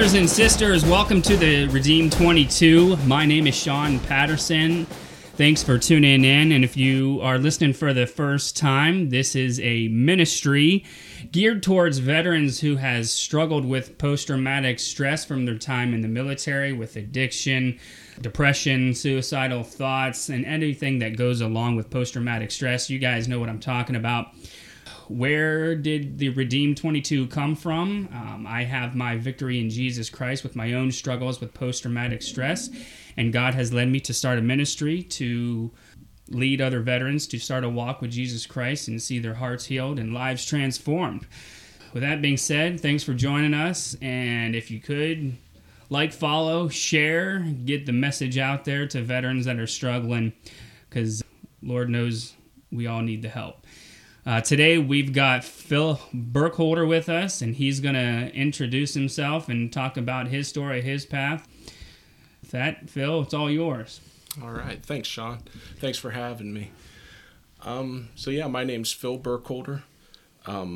Brothers and sisters, welcome to the Redeem 22. My name is Sean Patterson. Thanks for tuning in, and if you are listening for the first time, this is a ministry geared towards veterans who has struggled with post-traumatic stress from their time in the military, with addiction, depression, suicidal thoughts, and anything that goes along with post-traumatic stress. You guys know what I'm talking about. Where did the Redeem 22 come from? I have my victory in Jesus Christ with my own struggles with post-traumatic stress. And God has led me to start a ministry to lead other veterans to start a walk with Jesus Christ and see their hearts healed and lives transformed. With that being said, thanks for joining us. And if you could, like, follow, share, get the message out there to veterans that are struggling, because Lord knows we all need the help. Today we've got Phil Burkholder with us, and he's going to introduce himself and talk about his story, his path. That, Phil, it's all yours. All right. Thanks, Sean. Thanks for having me. My name's Phil Burkholder. I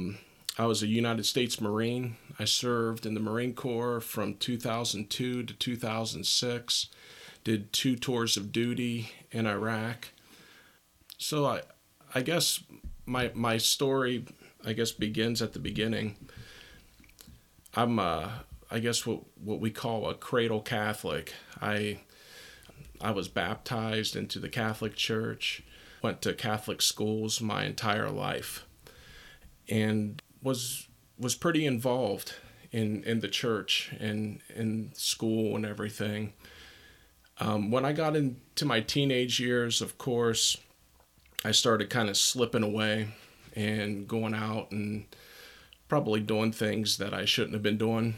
was a United States Marine. I served in the Marine Corps from 2002 to 2006, did 2 tours of duty in Iraq. So I guess my story, begins at the beginning. I'm what we call a cradle Catholic. I was baptized into the Catholic Church, went to Catholic schools my entire life, and was pretty involved in the church and in school and everything. When I got into my teenage years, of course, I started kind of slipping away and going out and probably doing things that I shouldn't have been doing,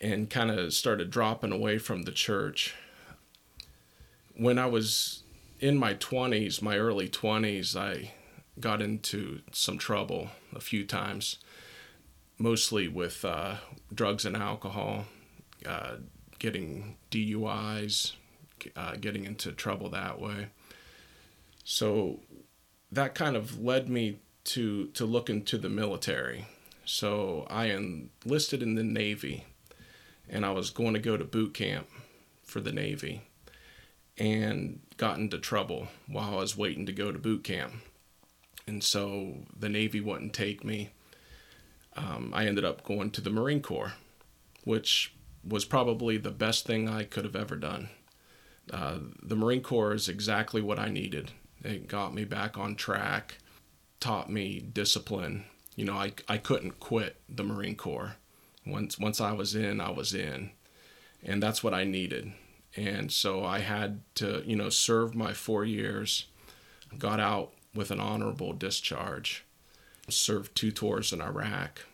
and kind of started dropping away from the church. When I was in my 20s, my early 20s, I got into some trouble a few times, mostly with drugs and alcohol, getting DUIs, getting into trouble that way. So that kind of led me to look into the military. So I enlisted in the Navy, and I was going to go to boot camp for the Navy, and got into trouble while I was waiting to go to boot camp. And so the Navy wouldn't take me. I ended up going to the Marine Corps, which was probably the best thing I could have ever done. The Marine Corps is exactly what I needed. It got me back on track, taught me discipline. You know, I couldn't quit the Marine Corps. Once I was in, and that's what I needed. And so I had to, serve my 4 years, got out with an honorable discharge, served 2 tours in Iraq,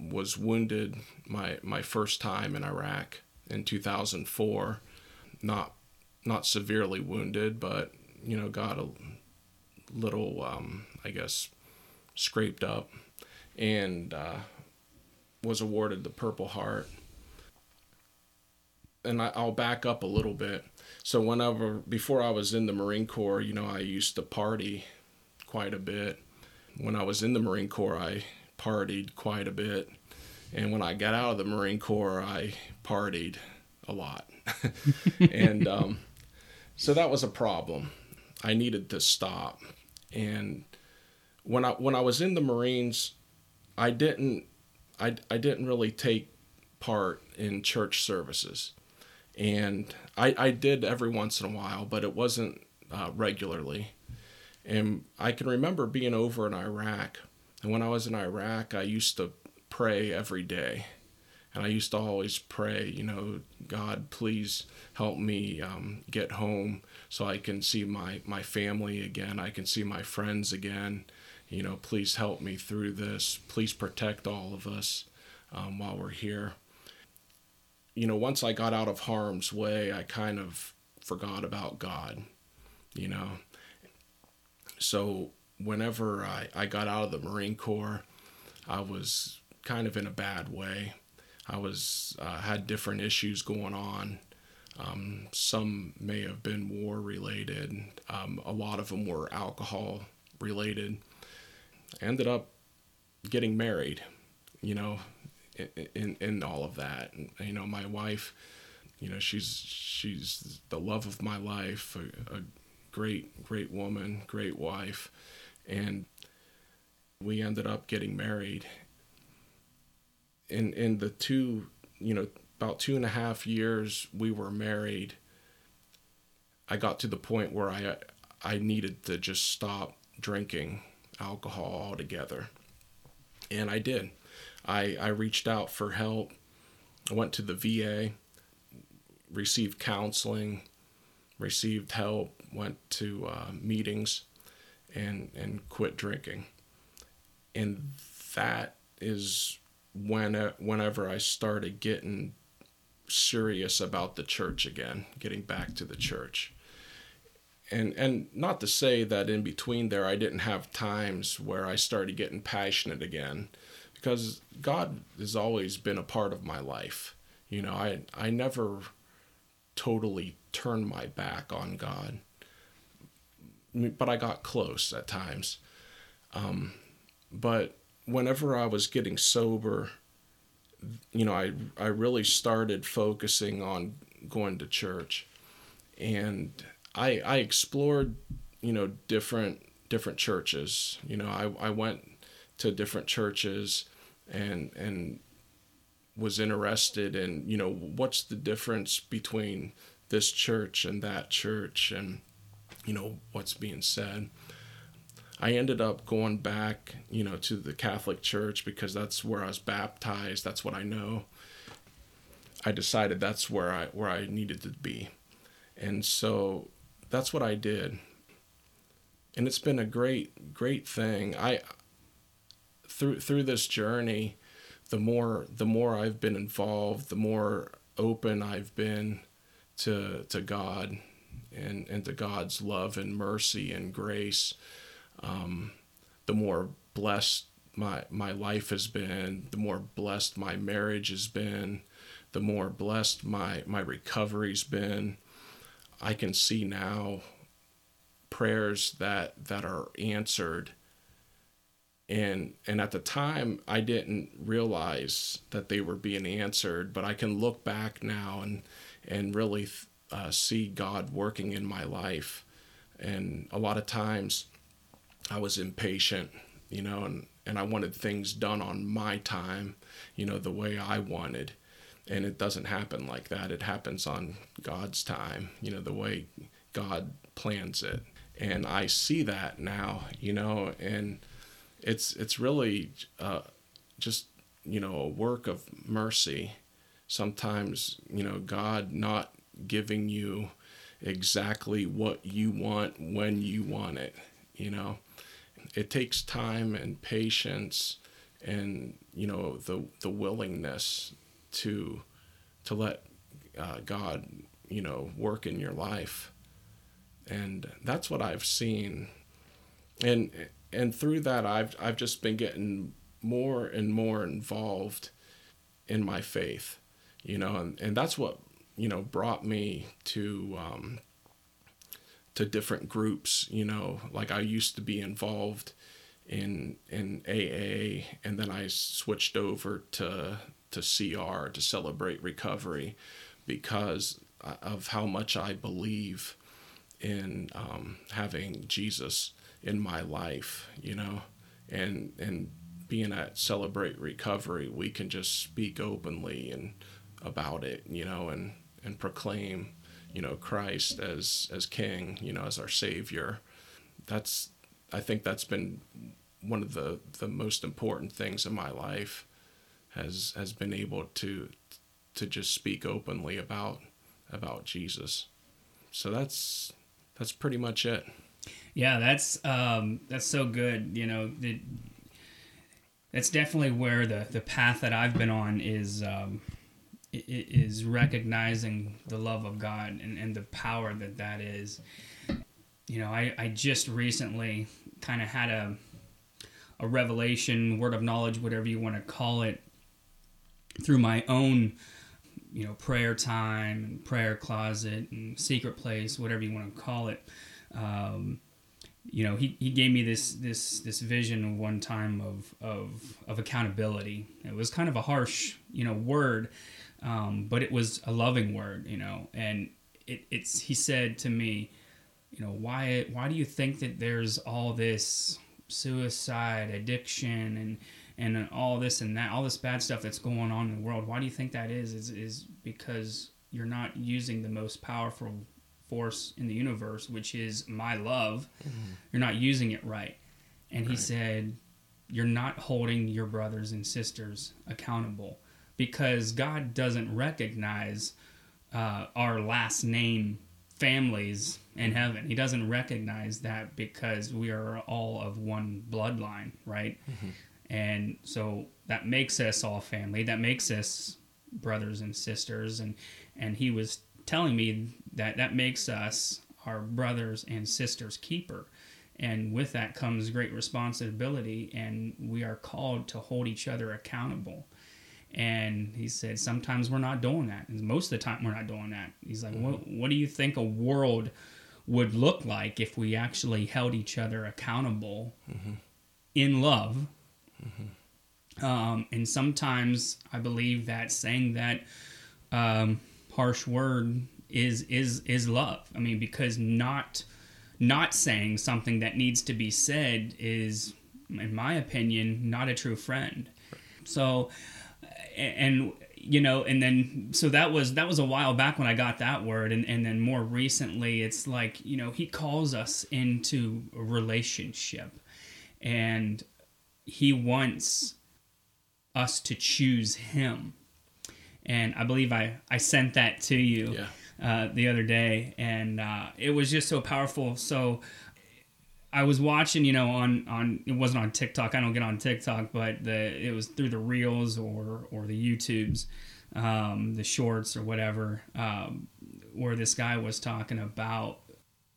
was wounded my first time in Iraq in 2004, not severely wounded, but, got a little, scraped up, and was awarded the Purple Heart. And I'll back up a little bit. So before I was in the Marine Corps, I used to party quite a bit. When I was in the Marine Corps, I partied quite a bit. And when I got out of the Marine Corps, I partied a lot. And so that was a problem. I needed to stop. And when I was in the Marines, I didn't really take part in church services, and I did every once in a while, but it wasn't regularly. And I can remember being over in Iraq, and when I was in Iraq, I used to pray every day, and I used to always pray, God, please help me get home so I can see my family again, I can see my friends again. Please help me through this. Please protect all of us while we're here. Once I got out of harm's way, I kind of forgot about God, So whenever I got out of the Marine Corps, I was kind of in a bad way. I was had different issues going on. Some may have been war-related. A lot of them were alcohol-related. I ended up getting married, in all of that. And, you know, my wife, you know, she's the love of my life, a great woman, great wife. And we ended up getting married. In the two, you know, about 2.5 years we were married, I got to the point where I needed to just stop drinking alcohol altogether. And I did. I reached out for help. I went to the VA, received counseling, received help, went to meetings, and quit drinking. And that is whenever I started getting serious about the church again, getting back to the church. And not to say that in between there I didn't have times where I started getting passionate again, because God has always been a part of my life. You know, I never totally turned my back on God, but I got close at times. But whenever I was getting sober, you know, I really started focusing on going to church, and I explored, you know, different churches. You know, I went to different churches and was interested in, you know, what's the difference between this church and that church, and, you know, what's being said. I ended up going back, you know, to the Catholic Church because that's where I was baptized. That's what I know. I decided that's where I needed to be. And so that's what I did. And it's been a great thing. Through this journey, the more I've been involved, the more open I've been to God and to God's love and mercy and grace. The more blessed my life has been, the more blessed my marriage has been, the more blessed my recovery's been. I can see now prayers that are answered. And at the time, I didn't realize that they were being answered, but I can look back now and really see God working in my life. And a lot of times I was impatient, you know, and I wanted things done on my time, you know, the way I wanted. And it doesn't happen like that. It happens on God's time, you know, the way God plans it. And I see that now, you know, and it's really just, you know, a work of mercy. Sometimes, you know, God not giving you exactly what you want when you want it, you know. It takes time and patience and, you know, the willingness to let God, you know, work in your life. And that's what I've seen. And through that, I've just been getting more and more involved in my faith, you know, and that's what, you know, brought me to different groups, you know. Like I used to be involved in AA, and then I switched over to CR, to Celebrate Recovery, because of how much I believe in having Jesus in my life, you know, and being at Celebrate Recovery, we can just speak openly and about it, you know, and proclaim, you know, Christ as King, you know, as our Savior. I think that's been one of the most important things in my life, has been able to just speak openly about Jesus. So that's pretty much it. Yeah, that's so good. You know, that's definitely where the path that I've been on is recognizing the love of God and the power that is. You know, I just recently kind of had a revelation, word of knowledge, whatever you want to call it, through my own, you know, prayer time and prayer closet and secret place, whatever you want to call it. you know, he gave me this vision one time of accountability. It was kind of a harsh, you know, word, but it was a loving word, you know. And it's he said to me, you know, why do you think that there's all this suicide, addiction, and all this and that, all this bad stuff that's going on in the world? Why do you think that is? Is because you're not using the most powerful force in the universe, which is my love. Mm-hmm. You're not using it right. And he said, you're not holding your brothers and sisters accountable, because God doesn't recognize our last name families in heaven. He doesn't recognize that, because we are all of one bloodline, right? Mm-hmm. And so that makes us all family. That makes us brothers and sisters. And he was telling me that makes us our brothers and sisters keeper. And with that comes great responsibility, and we are called to hold each other accountable. And he said, sometimes we're not doing that. And most of the time we're not doing that. He's like, what do you think a world would look like if we actually held each other accountable mm-hmm. in love? Mm-hmm. And sometimes I believe that saying that harsh word is love. I mean, because not saying something that needs to be said is, in my opinion, not a true friend. So, and you know, and then so that was a while back when I got that word, and then more recently, it's like, you know, he calls us into a relationship, and he wants us to choose him. And I believe I sent that to you the other day, and it was just so powerful. So I was watching, you know, on it wasn't on TikTok. I don't get on TikTok, but it was through the Reels or the YouTubes, the Shorts or whatever, where this guy was talking about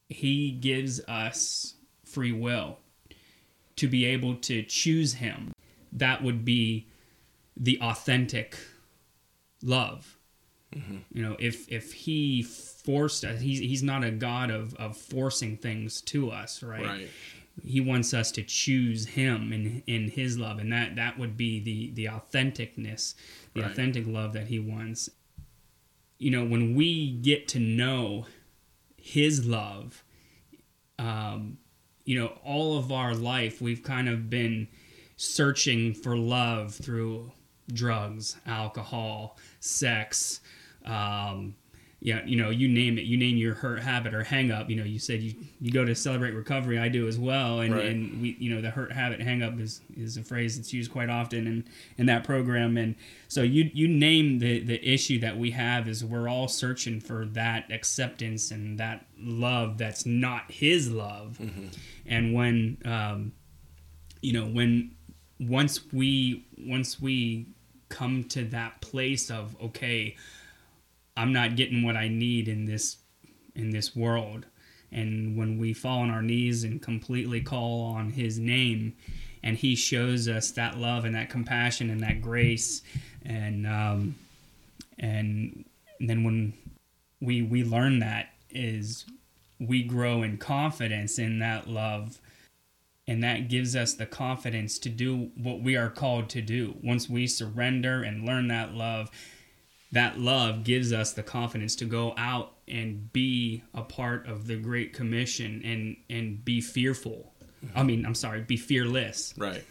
he gives us free will to be able to choose him. That would be the authentic love. Mm-hmm. You know, if he forced us, he's not a God of forcing things to us, right? He wants us to choose him in his love, and that would be the authenticness, the authentic love that he wants. You know, when we get to know his love, you know, all of our life, we've kind of been searching for love through drugs, alcohol, sex, you know, you name it. You name your hurt, habit, or hang up. You know, you said you go to Celebrate Recovery. I do as well. And we, you know, the hurt, habit, hang up is a phrase that's used quite often in that program. And so you name the issue that we have, is we're all searching for that acceptance and that love that's not his love. Mm-hmm. And when, you know, when once we come to that place of, okay, I'm not getting what I need in this world. And when we fall on our knees and completely call on his name, and he shows us that love and that compassion and that grace, and then when we learn that, is we grow in confidence in that love, and that gives us the confidence to do what we are called to do. Once we surrender and learn that love, that love gives us the confidence to go out and be a part of the Great Commission and be fearful. Mm-hmm. I mean, I'm sorry, be fearless. Right.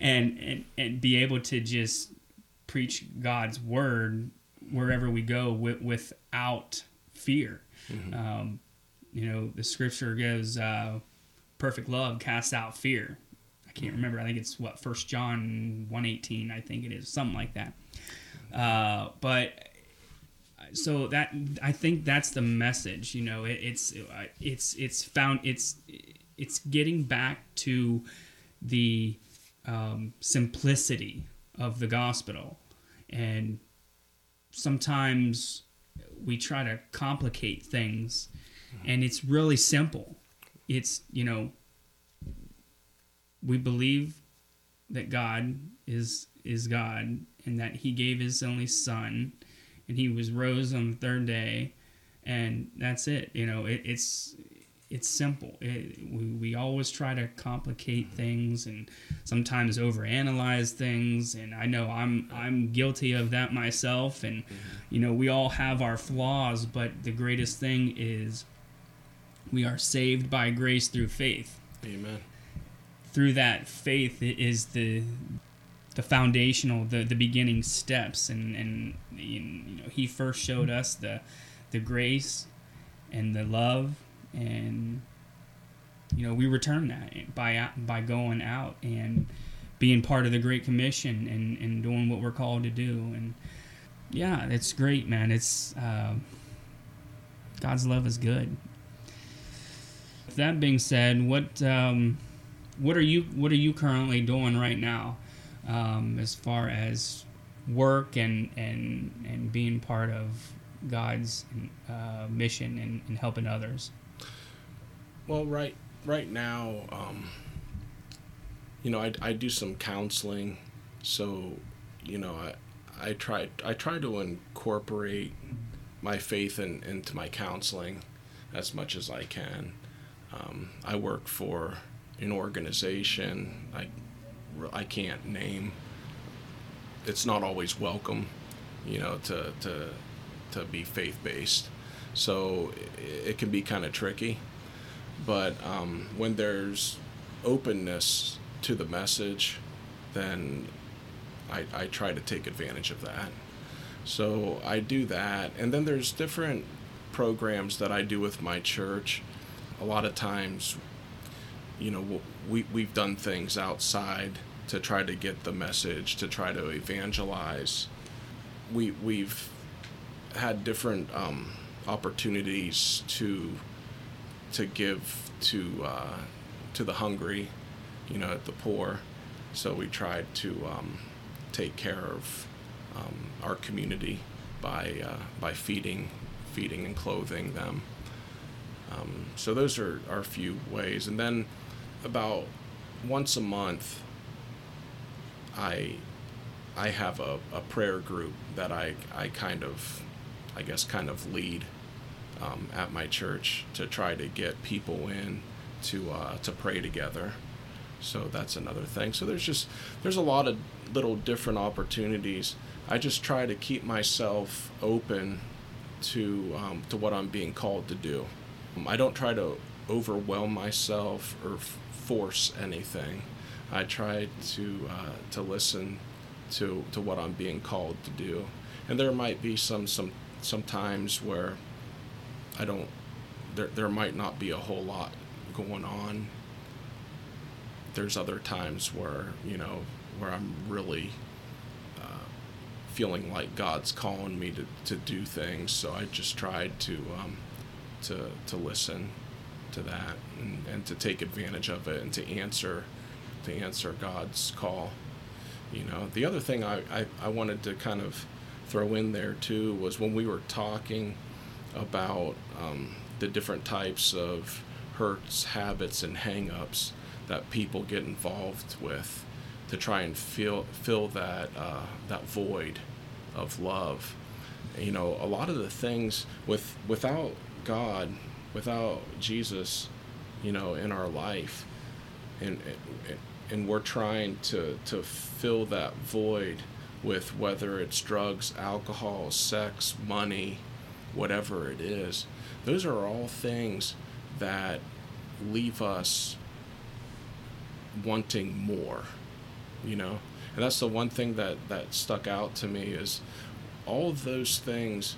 And be able to just preach God's word wherever we go without fear. Mm-hmm. You know, the scripture goes, perfect love casts out fear. I can't remember. I think it's 1 John 1:18, I think it is, something like that. But so that, I think that's the message, you know, it's getting back to the, simplicity of the gospel. And sometimes we try to complicate things, and it's really simple. It's, you know, we believe that God is God, and that he gave his only son, and he was rose on the third day, and that's it. You know, it's it's simple. We always try to complicate things and sometimes overanalyze things. And I know I'm guilty of that myself. And, you know, we all have our flaws, but the greatest thing is we are saved by grace through faith. Amen. Through that faith is the foundational, the beginning steps. And you know, he first showed us the grace and the love. And, you know, we return that by going out and being part of the Great Commission and doing what we're called to do. And, yeah, it's great, man. It's God's love is good. With that being said, what are you currently doing right now as far as work and being part of God's mission and helping others? Well, right now, you know, I do some counseling, so, you know, I try to incorporate my faith into my counseling as much as I can. I work for an organization I can't name. It's not always welcome, you know, to be faith-based, so it can be kind of tricky. But when there's openness to the message, then I try to take advantage of that. So I do that. And then there's different programs that I do with my church. A lot of times, you know, we've done things outside to try to get the message, to try to evangelize. We've had different opportunities to give to the hungry, you know, the poor. So we tried to take care of our community by feeding and clothing them. So those are our few ways. And then about once a month, I have a prayer group that I kind of lead at my church to try to get people in to pray together. So that's another thing. So there's a lot of little different opportunities. I just try to keep myself open to what I'm being called to do. I don't try to overwhelm myself or force anything. I try to listen to what I'm being called to do. And there might be some times where there might not be a whole lot going on. There's other times where, you know, where I'm really feeling like God's calling me to do things. So I just tried to listen to that and to take advantage of it and to answer God's call. You know, the other thing I wanted to kind of throw in there too was when we were talking about the different types of hurts, habits, and hang-ups that people get involved with to try and fill that void of love. You know, a lot of the things without God, without Jesus, you know, in our life, and we're trying to fill that void with whether it's drugs, alcohol, sex, money, whatever it is. Those are all things that leave us wanting more, you know? And that's the one thing that stuck out to me is all of those things,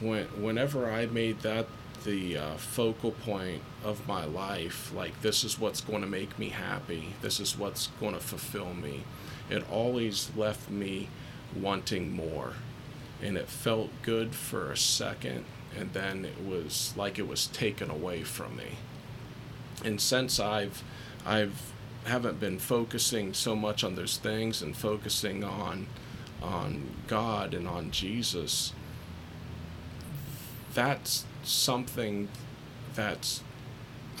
whenever I made that the focal point of my life, like this is what's going to make me happy, this is what's going to fulfill me, it always left me wanting more. And it felt good for a second, and then it was like it was taken away from me. And since I've haven't been focusing so much on those things and focusing on God and on Jesus, that's something that's,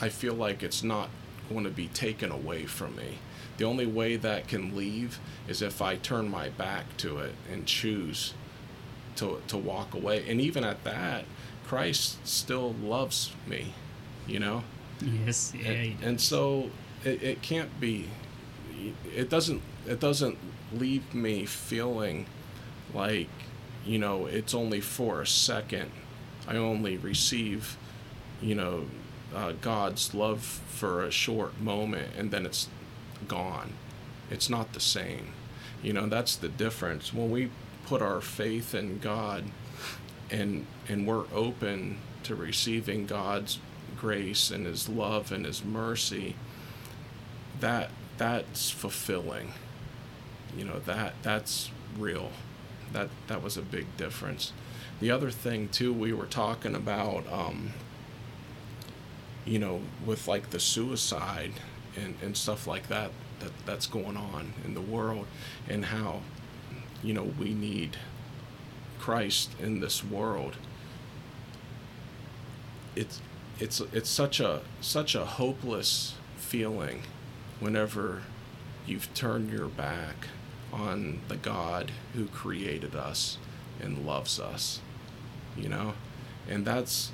I feel like it's not going to be taken away from me. The only way that can leave is if I turn my back to it and choose to walk away. And even at that, Christ still loves me, you know? Yes. Yeah. And so it can't be. It doesn't leave me feeling like, you know, it's only for a second. I only receive, you know, God's love for a short moment, and then it's gone. It's not the same. You know, that's the difference. When we put our faith in God and we're open to receiving God's grace and his love and his mercy, that's fulfilling. You know, that's real. That was a big difference. The other thing too, we were talking about, you know, with like the suicide and stuff like that's going on in the world, and how, you know, we need Christ in this world. It's such a hopeless feeling whenever you've turned your back on the God who created us and loves us, you know? And that's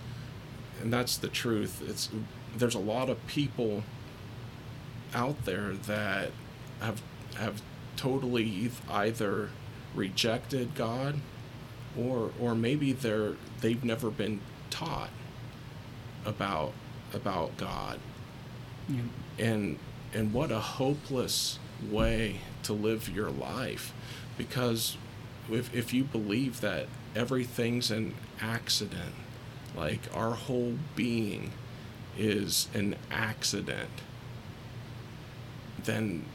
the truth. There's a lot of people out there that have totally either rejected God or maybe they've never been taught about God. Yeah. And what a hopeless way to live your life, because if you believe that everything's an accident, like our whole being is an accident, then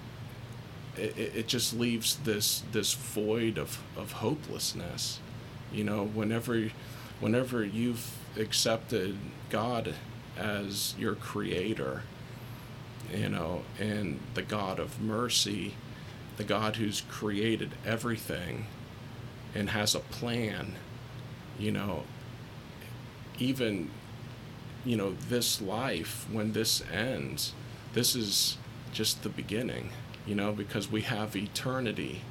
it just leaves this void of hopelessness. You know, whenever you've accepted God as your creator, you know, and the God of mercy, the God who's created everything and has a plan, you know, even, you know, this life, when this ends, this is just the beginning, you know, because we have eternity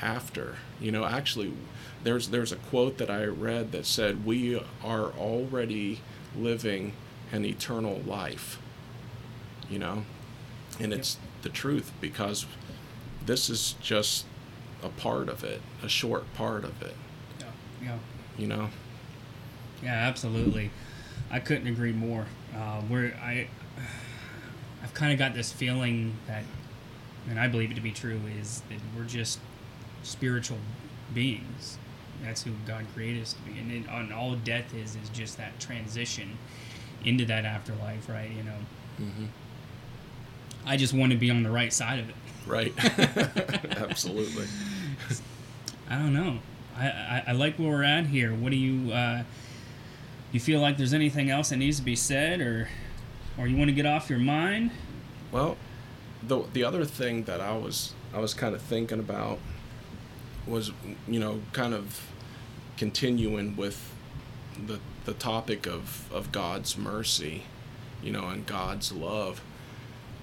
after. You know, actually, there's a quote that I read that said, we are already living an eternal life. You know, and it's the truth, because this is just a part of it, a short part of it. Yeah. Yeah. You know? Yeah, absolutely. I couldn't agree more. I've kind of got this feeling that, and I believe it to be true, is that we're just spiritual beings. That's who God created us to be. And then all death is just that transition into that afterlife, right? You know? Mm-hmm. I just want to be on the right side of it. Right. Absolutely. I don't know. I like where we're at here. What do you, you feel like there's anything else that needs to be said, or you want to get off your mind? Well, the other thing that I was kind of thinking about was, you know, kind of continuing with the topic of God's mercy, you know, and God's love.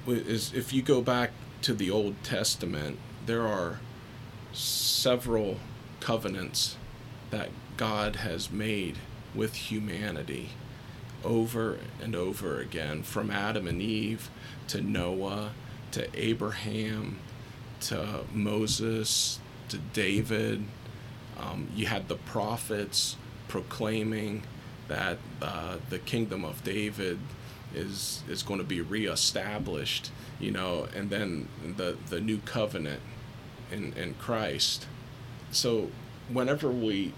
Is if you go back to the Old Testament, there are several covenants that God has made with humanity over and over again, from Adam and Eve to Noah to Abraham to Moses to David. You had the prophets proclaiming that the kingdom of David is going to be reestablished, you know, and then the new covenant in Christ. So whenever we,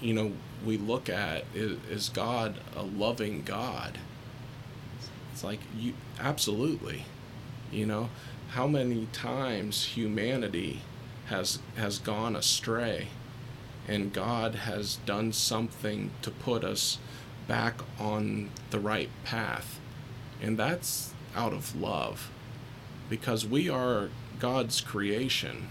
you know, we look at, is God a loving God? It's like, you absolutely, you know, how many times humanity has gone astray, and God has done something to put us back on the right path. And that's out of love, because we are God's creation.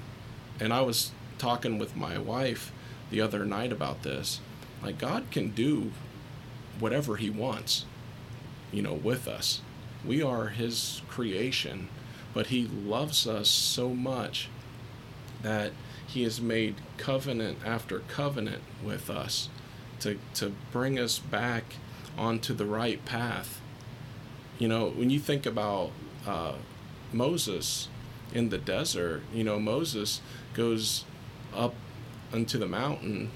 And I was talking with my wife the other night about this. Like, God can do whatever he wants, you know, with us. We are his creation, but he loves us so much that he has made covenant after covenant with us to bring us back onto the right path, You know, when you think about Moses in the desert, you know, Moses goes up onto the mountain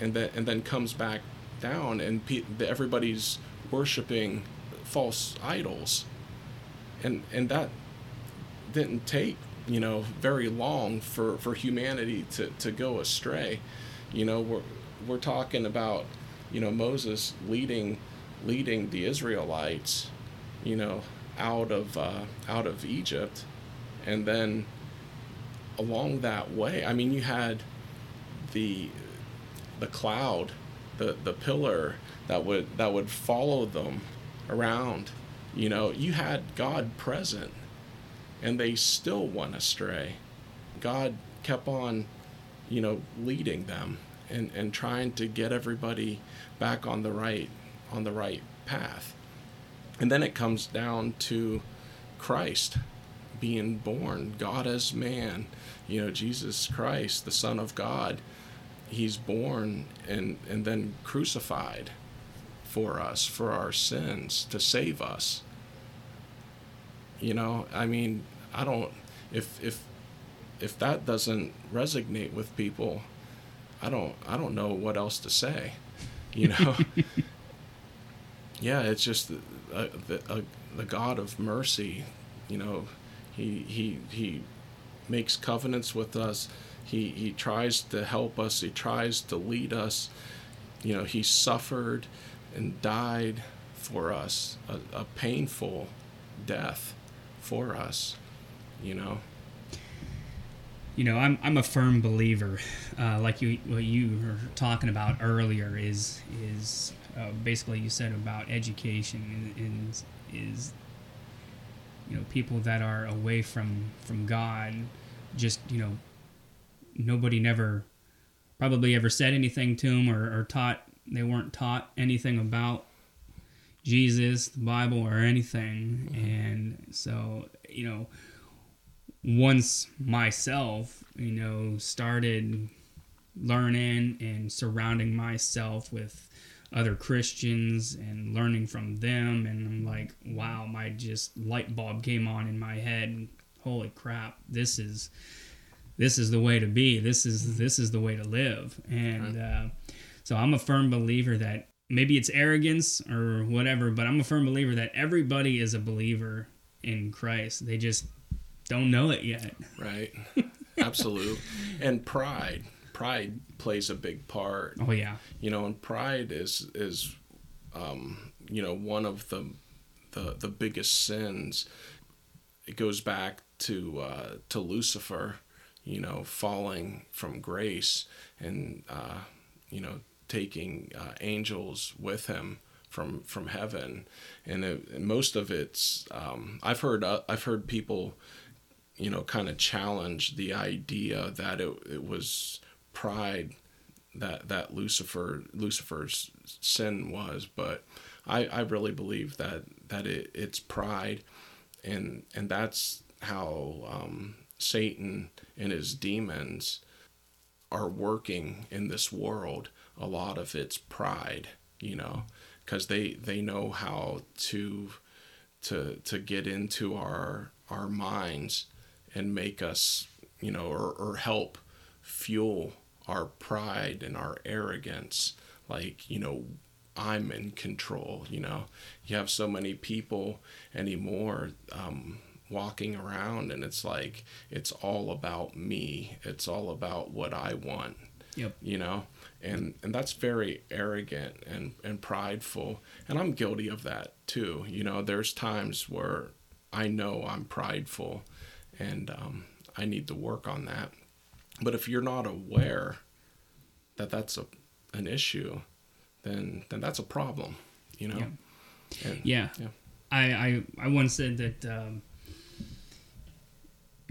and then comes back down, and everybody's worshiping false idols. And that didn't take, you know, very long for humanity to go astray. You know, we're talking about, you know, Moses leading the Israelites, you know, out of Egypt. And then along that way, I mean, you had the cloud, the pillar that would follow them around. You know, you had God present, and they still went astray. God kept on, you know, leading them and trying to get everybody back on the right path. And then it comes down to Christ being born, God as man, you know, Jesus Christ, the Son of God. He's born and then crucified for us, for our sins, to save us. You know, I mean, I don't, if that doesn't resonate with people, I don't know what else to say, you know. Yeah, it's just the God of mercy, you know. He makes covenants with us. He tries to help us. He tries to lead us. You know, he suffered and died for us, a painful death for us, you know. You know, I'm a firm believer. Like what you were talking about earlier is basically you said about education is you know, people that are away from God, just, you know, nobody never probably ever said anything to them or taught. They weren't taught anything about Jesus, the Bible, or anything. Mm-hmm. And so, you know, once myself, you know, started learning and surrounding myself with other Christians and learning from them, and I'm like, wow, my just light bulb came on in my head. Holy crap, this is the way to be. This is the way to live. And so I'm a firm believer that maybe it's arrogance or whatever, but I'm a firm believer that everybody is a believer in Christ. They just don't know it yet. Right. Absolutely. And pride. Pride plays a big part. Oh yeah. You know, and pride is you know, one of the biggest sins. It goes back to Lucifer, you know, falling from grace and you know, taking angels with him from heaven. And most of it's I've heard people, you know, kind of challenge the idea that it was pride that Lucifer's sin was, but I really believe that it's pride, and that's how Satan and his demons are working in this world. A lot of it's pride, you know, because they know how to get into our minds and make us, you know, or help fuel our pride and our arrogance, like, you know, I'm in control. You know, you have so many people anymore walking around, and it's like, it's all about me, it's all about what I want. Yep. You know, and that's very arrogant and prideful, and I'm guilty of that too. You know, there's times where I know I'm prideful, and I need to work on that. But if you're not aware that that's an issue, then that's a problem, you know? Yeah. Yeah. I once said that,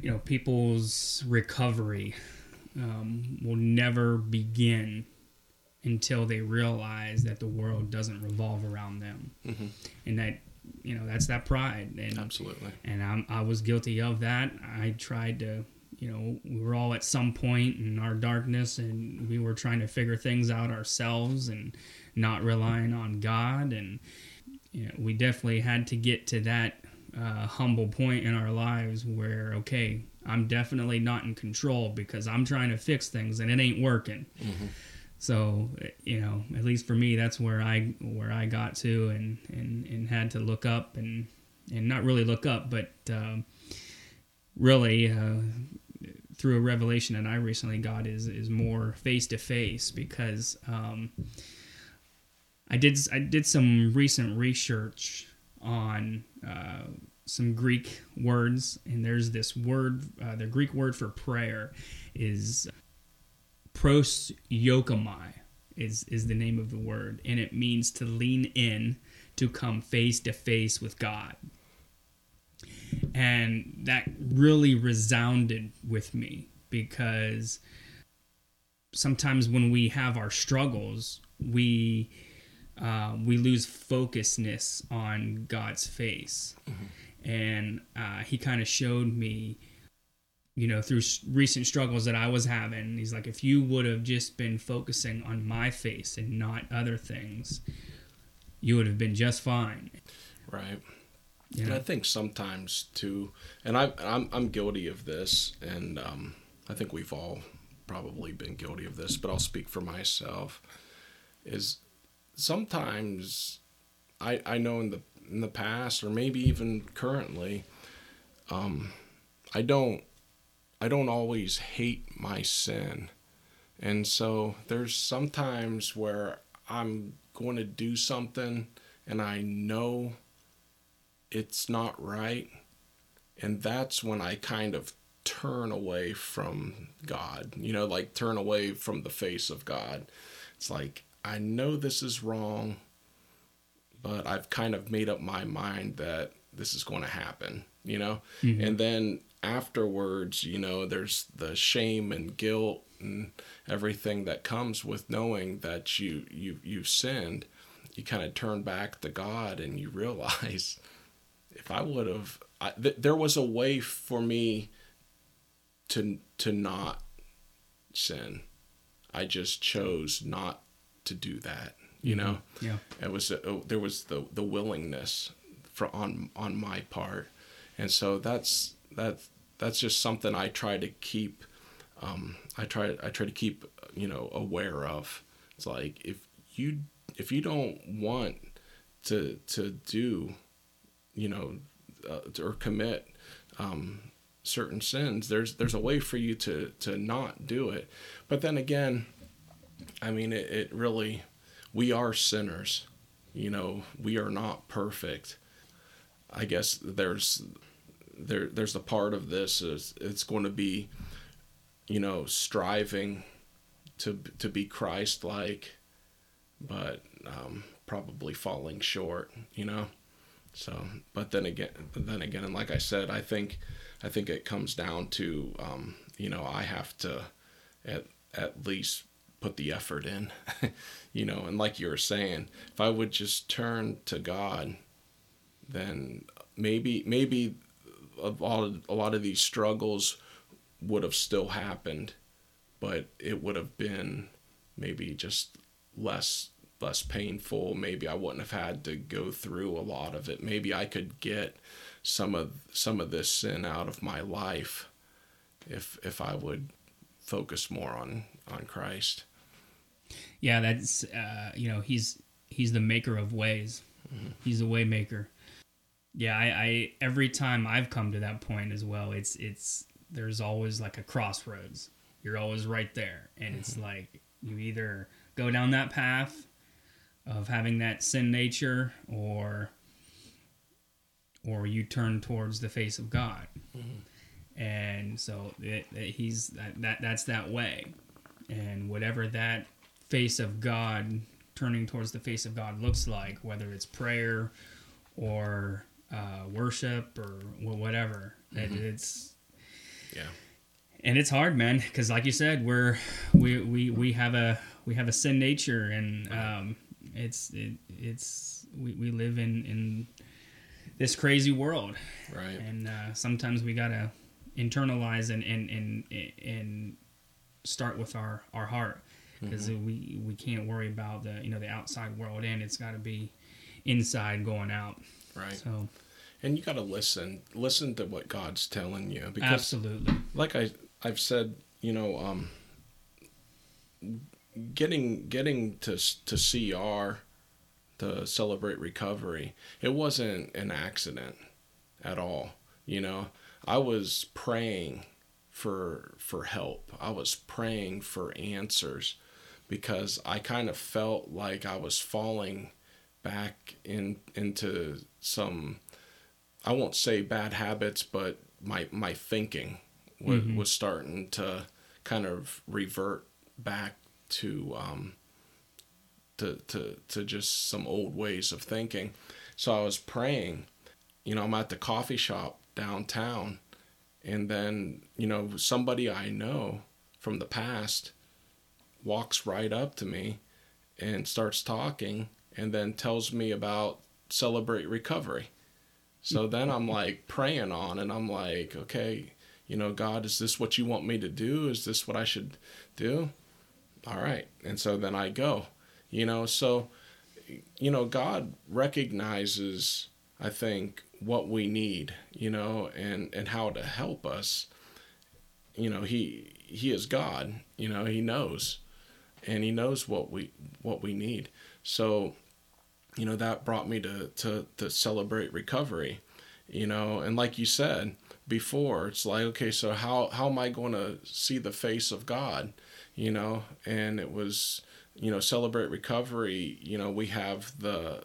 you know, people's recovery will never begin until they realize that the world doesn't revolve around them. Mm-hmm. And that, you know, that's that pride. And, absolutely. And I was guilty of that. I tried to... You know, we were all at some point in our darkness, and we were trying to figure things out ourselves and not relying on God. And you know, we definitely had to get to that humble point in our lives where, okay, I'm definitely not in control because I'm trying to fix things and it ain't working. Mm-hmm. So, you know, at least for me, that's where I got to and had to look up and not really look up, but really through a revelation that I recently got is more face to face, because I did some recent research on some Greek words, and there's this word, the Greek word for prayer is prosiokomai is the name of the word, and it means to lean in, to come face to face with God. And that really resounded with me, because sometimes when we have our struggles, we lose focusness on God's face. Mm-hmm. And he kind of showed me, you know, through recent struggles that I was having, he's like, if you would have just been focusing on my face and not other things, you would have been just fine. Right. Yeah. And I think sometimes too, and I'm guilty of this, and I think we've all probably been guilty of this, but I'll speak for myself, is sometimes I know in the past, or maybe even currently, I don't always hate my sin. And so there's sometimes where I'm going to do something and I know it's not right, and that's when I kind of turn away from God, you know, like turn away from the face of God. It's like, I know this is wrong, but I've kind of made up my mind that this is going to happen, you know? Mm-hmm. And then afterwards, you know, there's the shame and guilt and everything that comes with knowing that you've sinned. You kind of turn back to God and you realize, if I would have, there was a way for me to not sin. I just chose not to do that, you know? Yeah. It was there was the willingness on my part, and so that's just something I try to keep. I try to keep, you know, aware of. It's like, if you don't want to do, you know, or commit certain sins, there's a way for you to not do it. But then again, I mean, it really, we are sinners, you know, we are not perfect. I guess there's a part of this is it's going to be, you know, striving to be Christ-like, but probably falling short, you know? So, but then again, and like I said, I think it comes down to, you know, I have to at least put the effort in, you know, and like you were saying, if I would just turn to God, then maybe a lot of these struggles would have still happened, but it would have been maybe just less painful. Maybe I wouldn't have had to go through a lot of it. Maybe I could get some of this sin out of my life if I would focus more on Christ. Yeah, that's you know, he's the maker of ways. Mm-hmm. He's the way maker. Yeah, I every time I've come to that point as well, it's there's always like a crossroads. You're always right there, and mm-hmm. It's like you either go down that path of having that sin nature, or you turn towards the face of God. Mm-hmm. And so he's that's that way. And whatever that face of God, turning towards the face of God, looks like, whether it's prayer or worship or whatever, mm-hmm. Yeah. And it's hard, man, because like you said, we have a sin nature, and we live in this crazy world, right? And sometimes we gotta internalize and start with our heart, because mm-hmm. we can't worry about the outside world, and it's gotta be inside going out. Right. So, and you got to listen to what God's telling you. Because absolutely. Like I've said, you know, getting to CR, to Celebrate Recovery, it wasn't an accident at all. You know, I was praying for help. I was praying for answers because I kind of felt like I was falling back into some, I won't say bad habits, but my thinking was starting to kind of revert back to just some old ways of thinking. So I was praying, you know, I'm at the coffee shop downtown, and then, you know, somebody I know from the past walks right up to me and starts talking and then tells me about Celebrate Recovery. So then I'm like praying on, and I'm like, okay, you know, God, is this what you want me to do? Is this what I should do? All right. And so then I go, you know, so, you know, God recognizes, I think, what we need, you know, and how to help us. You know, he is God, you know, he knows, and he knows what we need. So, you know, that brought me to Celebrate Recovery, you know, and like you said before, it's like, okay, so how am I going to see the face of God, you know? And it was, you know, Celebrate Recovery, you know, we have the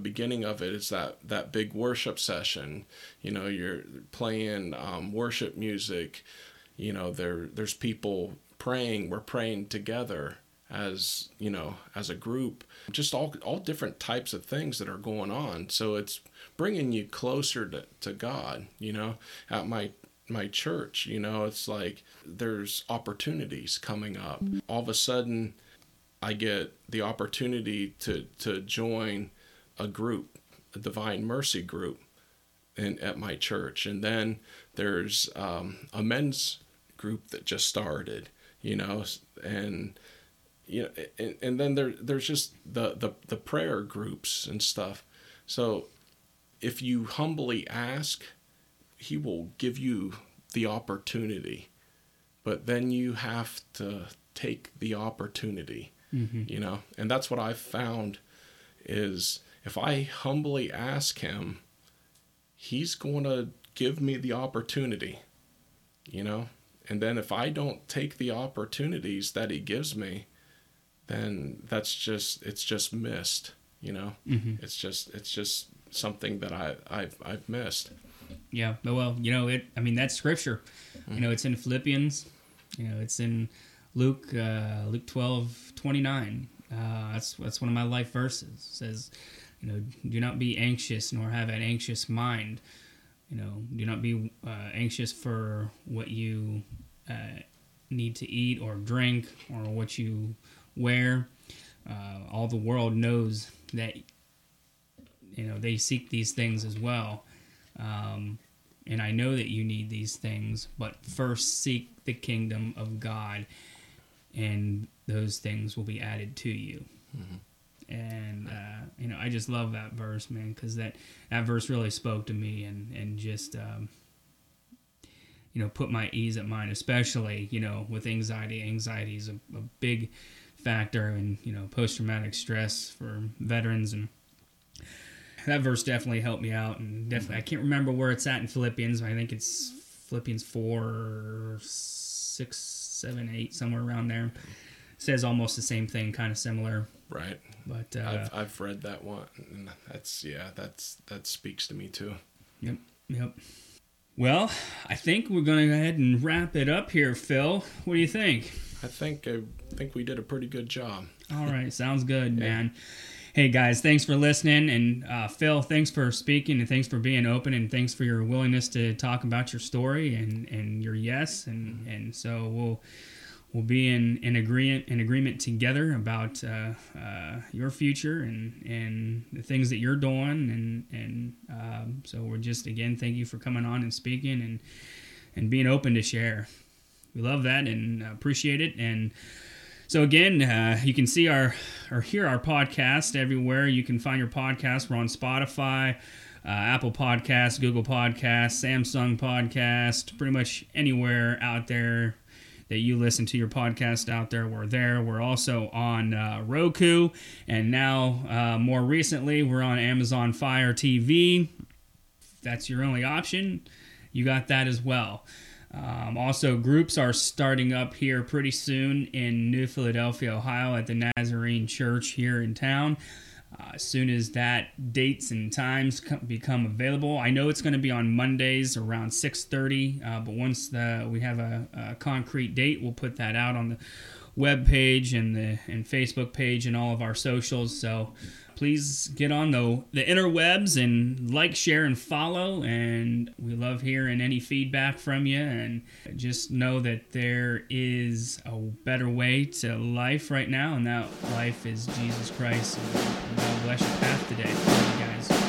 beginning of it is that big worship session. You know, you're playing worship music, you know, there's people praying, we're praying together as, you know, as a group, just all different types of things that are going on. So it's bringing you closer to God, you know. At my church, you know, it's like there's opportunities coming up. All of a sudden I get the opportunity to join a group, a Divine Mercy group at my church. And then there's a men's group that just started, you know, and, you know, and then there's just the prayer groups and stuff. So if you humbly ask, he will give you the opportunity, but then you have to take the opportunity, you know? And that's what I've found is if I humbly ask him, he's going to give me the opportunity, you know? And then if I don't take the opportunities that he gives me, then it's just missed, you know? It's just something that I've missed. Yeah. Well, you know, that's scripture, you know, it's in Philippians, you know, it's in Luke, Luke 12:29. That's one of my life verses. It says, you know, do not be anxious nor have an anxious mind. You know, do not be anxious for what you need to eat or drink or what you wear. All the world knows that, you know, they seek these things as well. And I know that you need these things, but first seek the kingdom of God, and those things will be added to you. And, you know, I just love that verse, man, because that verse really spoke to me and just, you know, put my ease at mine, especially, you know, with anxiety. Anxiety is a big factor in, you know, post-traumatic stress for veterans. And that verse definitely helped me out. And definitely, I can't remember where it's at in Philippians. I think it's Philippians 4, 6, 7, 8, somewhere around there. Says almost the same thing, kind of similar, right? But I've read that one, and that speaks to me too. Yep. Well, I think we're gonna go ahead and wrap it up here, Phil. What do you think? I think we did a pretty good job. All right, sounds good, man. Hey guys, thanks for listening, and Phil, thanks for speaking, and thanks for being open, and thanks for your willingness to talk about your story and your yes, and so We'll be in agreement together about your future and the things that you're doing, and so we're just, again, thank you for coming on and speaking and being open to share. We love that and appreciate it, and So again, you can see or hear our podcast everywhere. You can find your podcast. We're on Spotify, Apple Podcasts, Google Podcasts, Samsung Podcast, pretty much anywhere out there that you listen to your podcast out there. We're there. We're also on Roku, and now more recently, we're on Amazon Fire TV. If that's your only option, you got that as well. Also, groups are starting up here pretty soon in New Philadelphia, Ohio, at the Nazarene Church here in town. As soon as that dates and times become available, I know it's going to be on Mondays around 6:30. But once we have a concrete date, we'll put that out on the web page and the Facebook page and all of our socials. So please get on the interwebs and like, share, and follow. And we love hearing any feedback from you. And just know that there is a better way to life right now, and that life is Jesus Christ. And God bless your path today, you guys.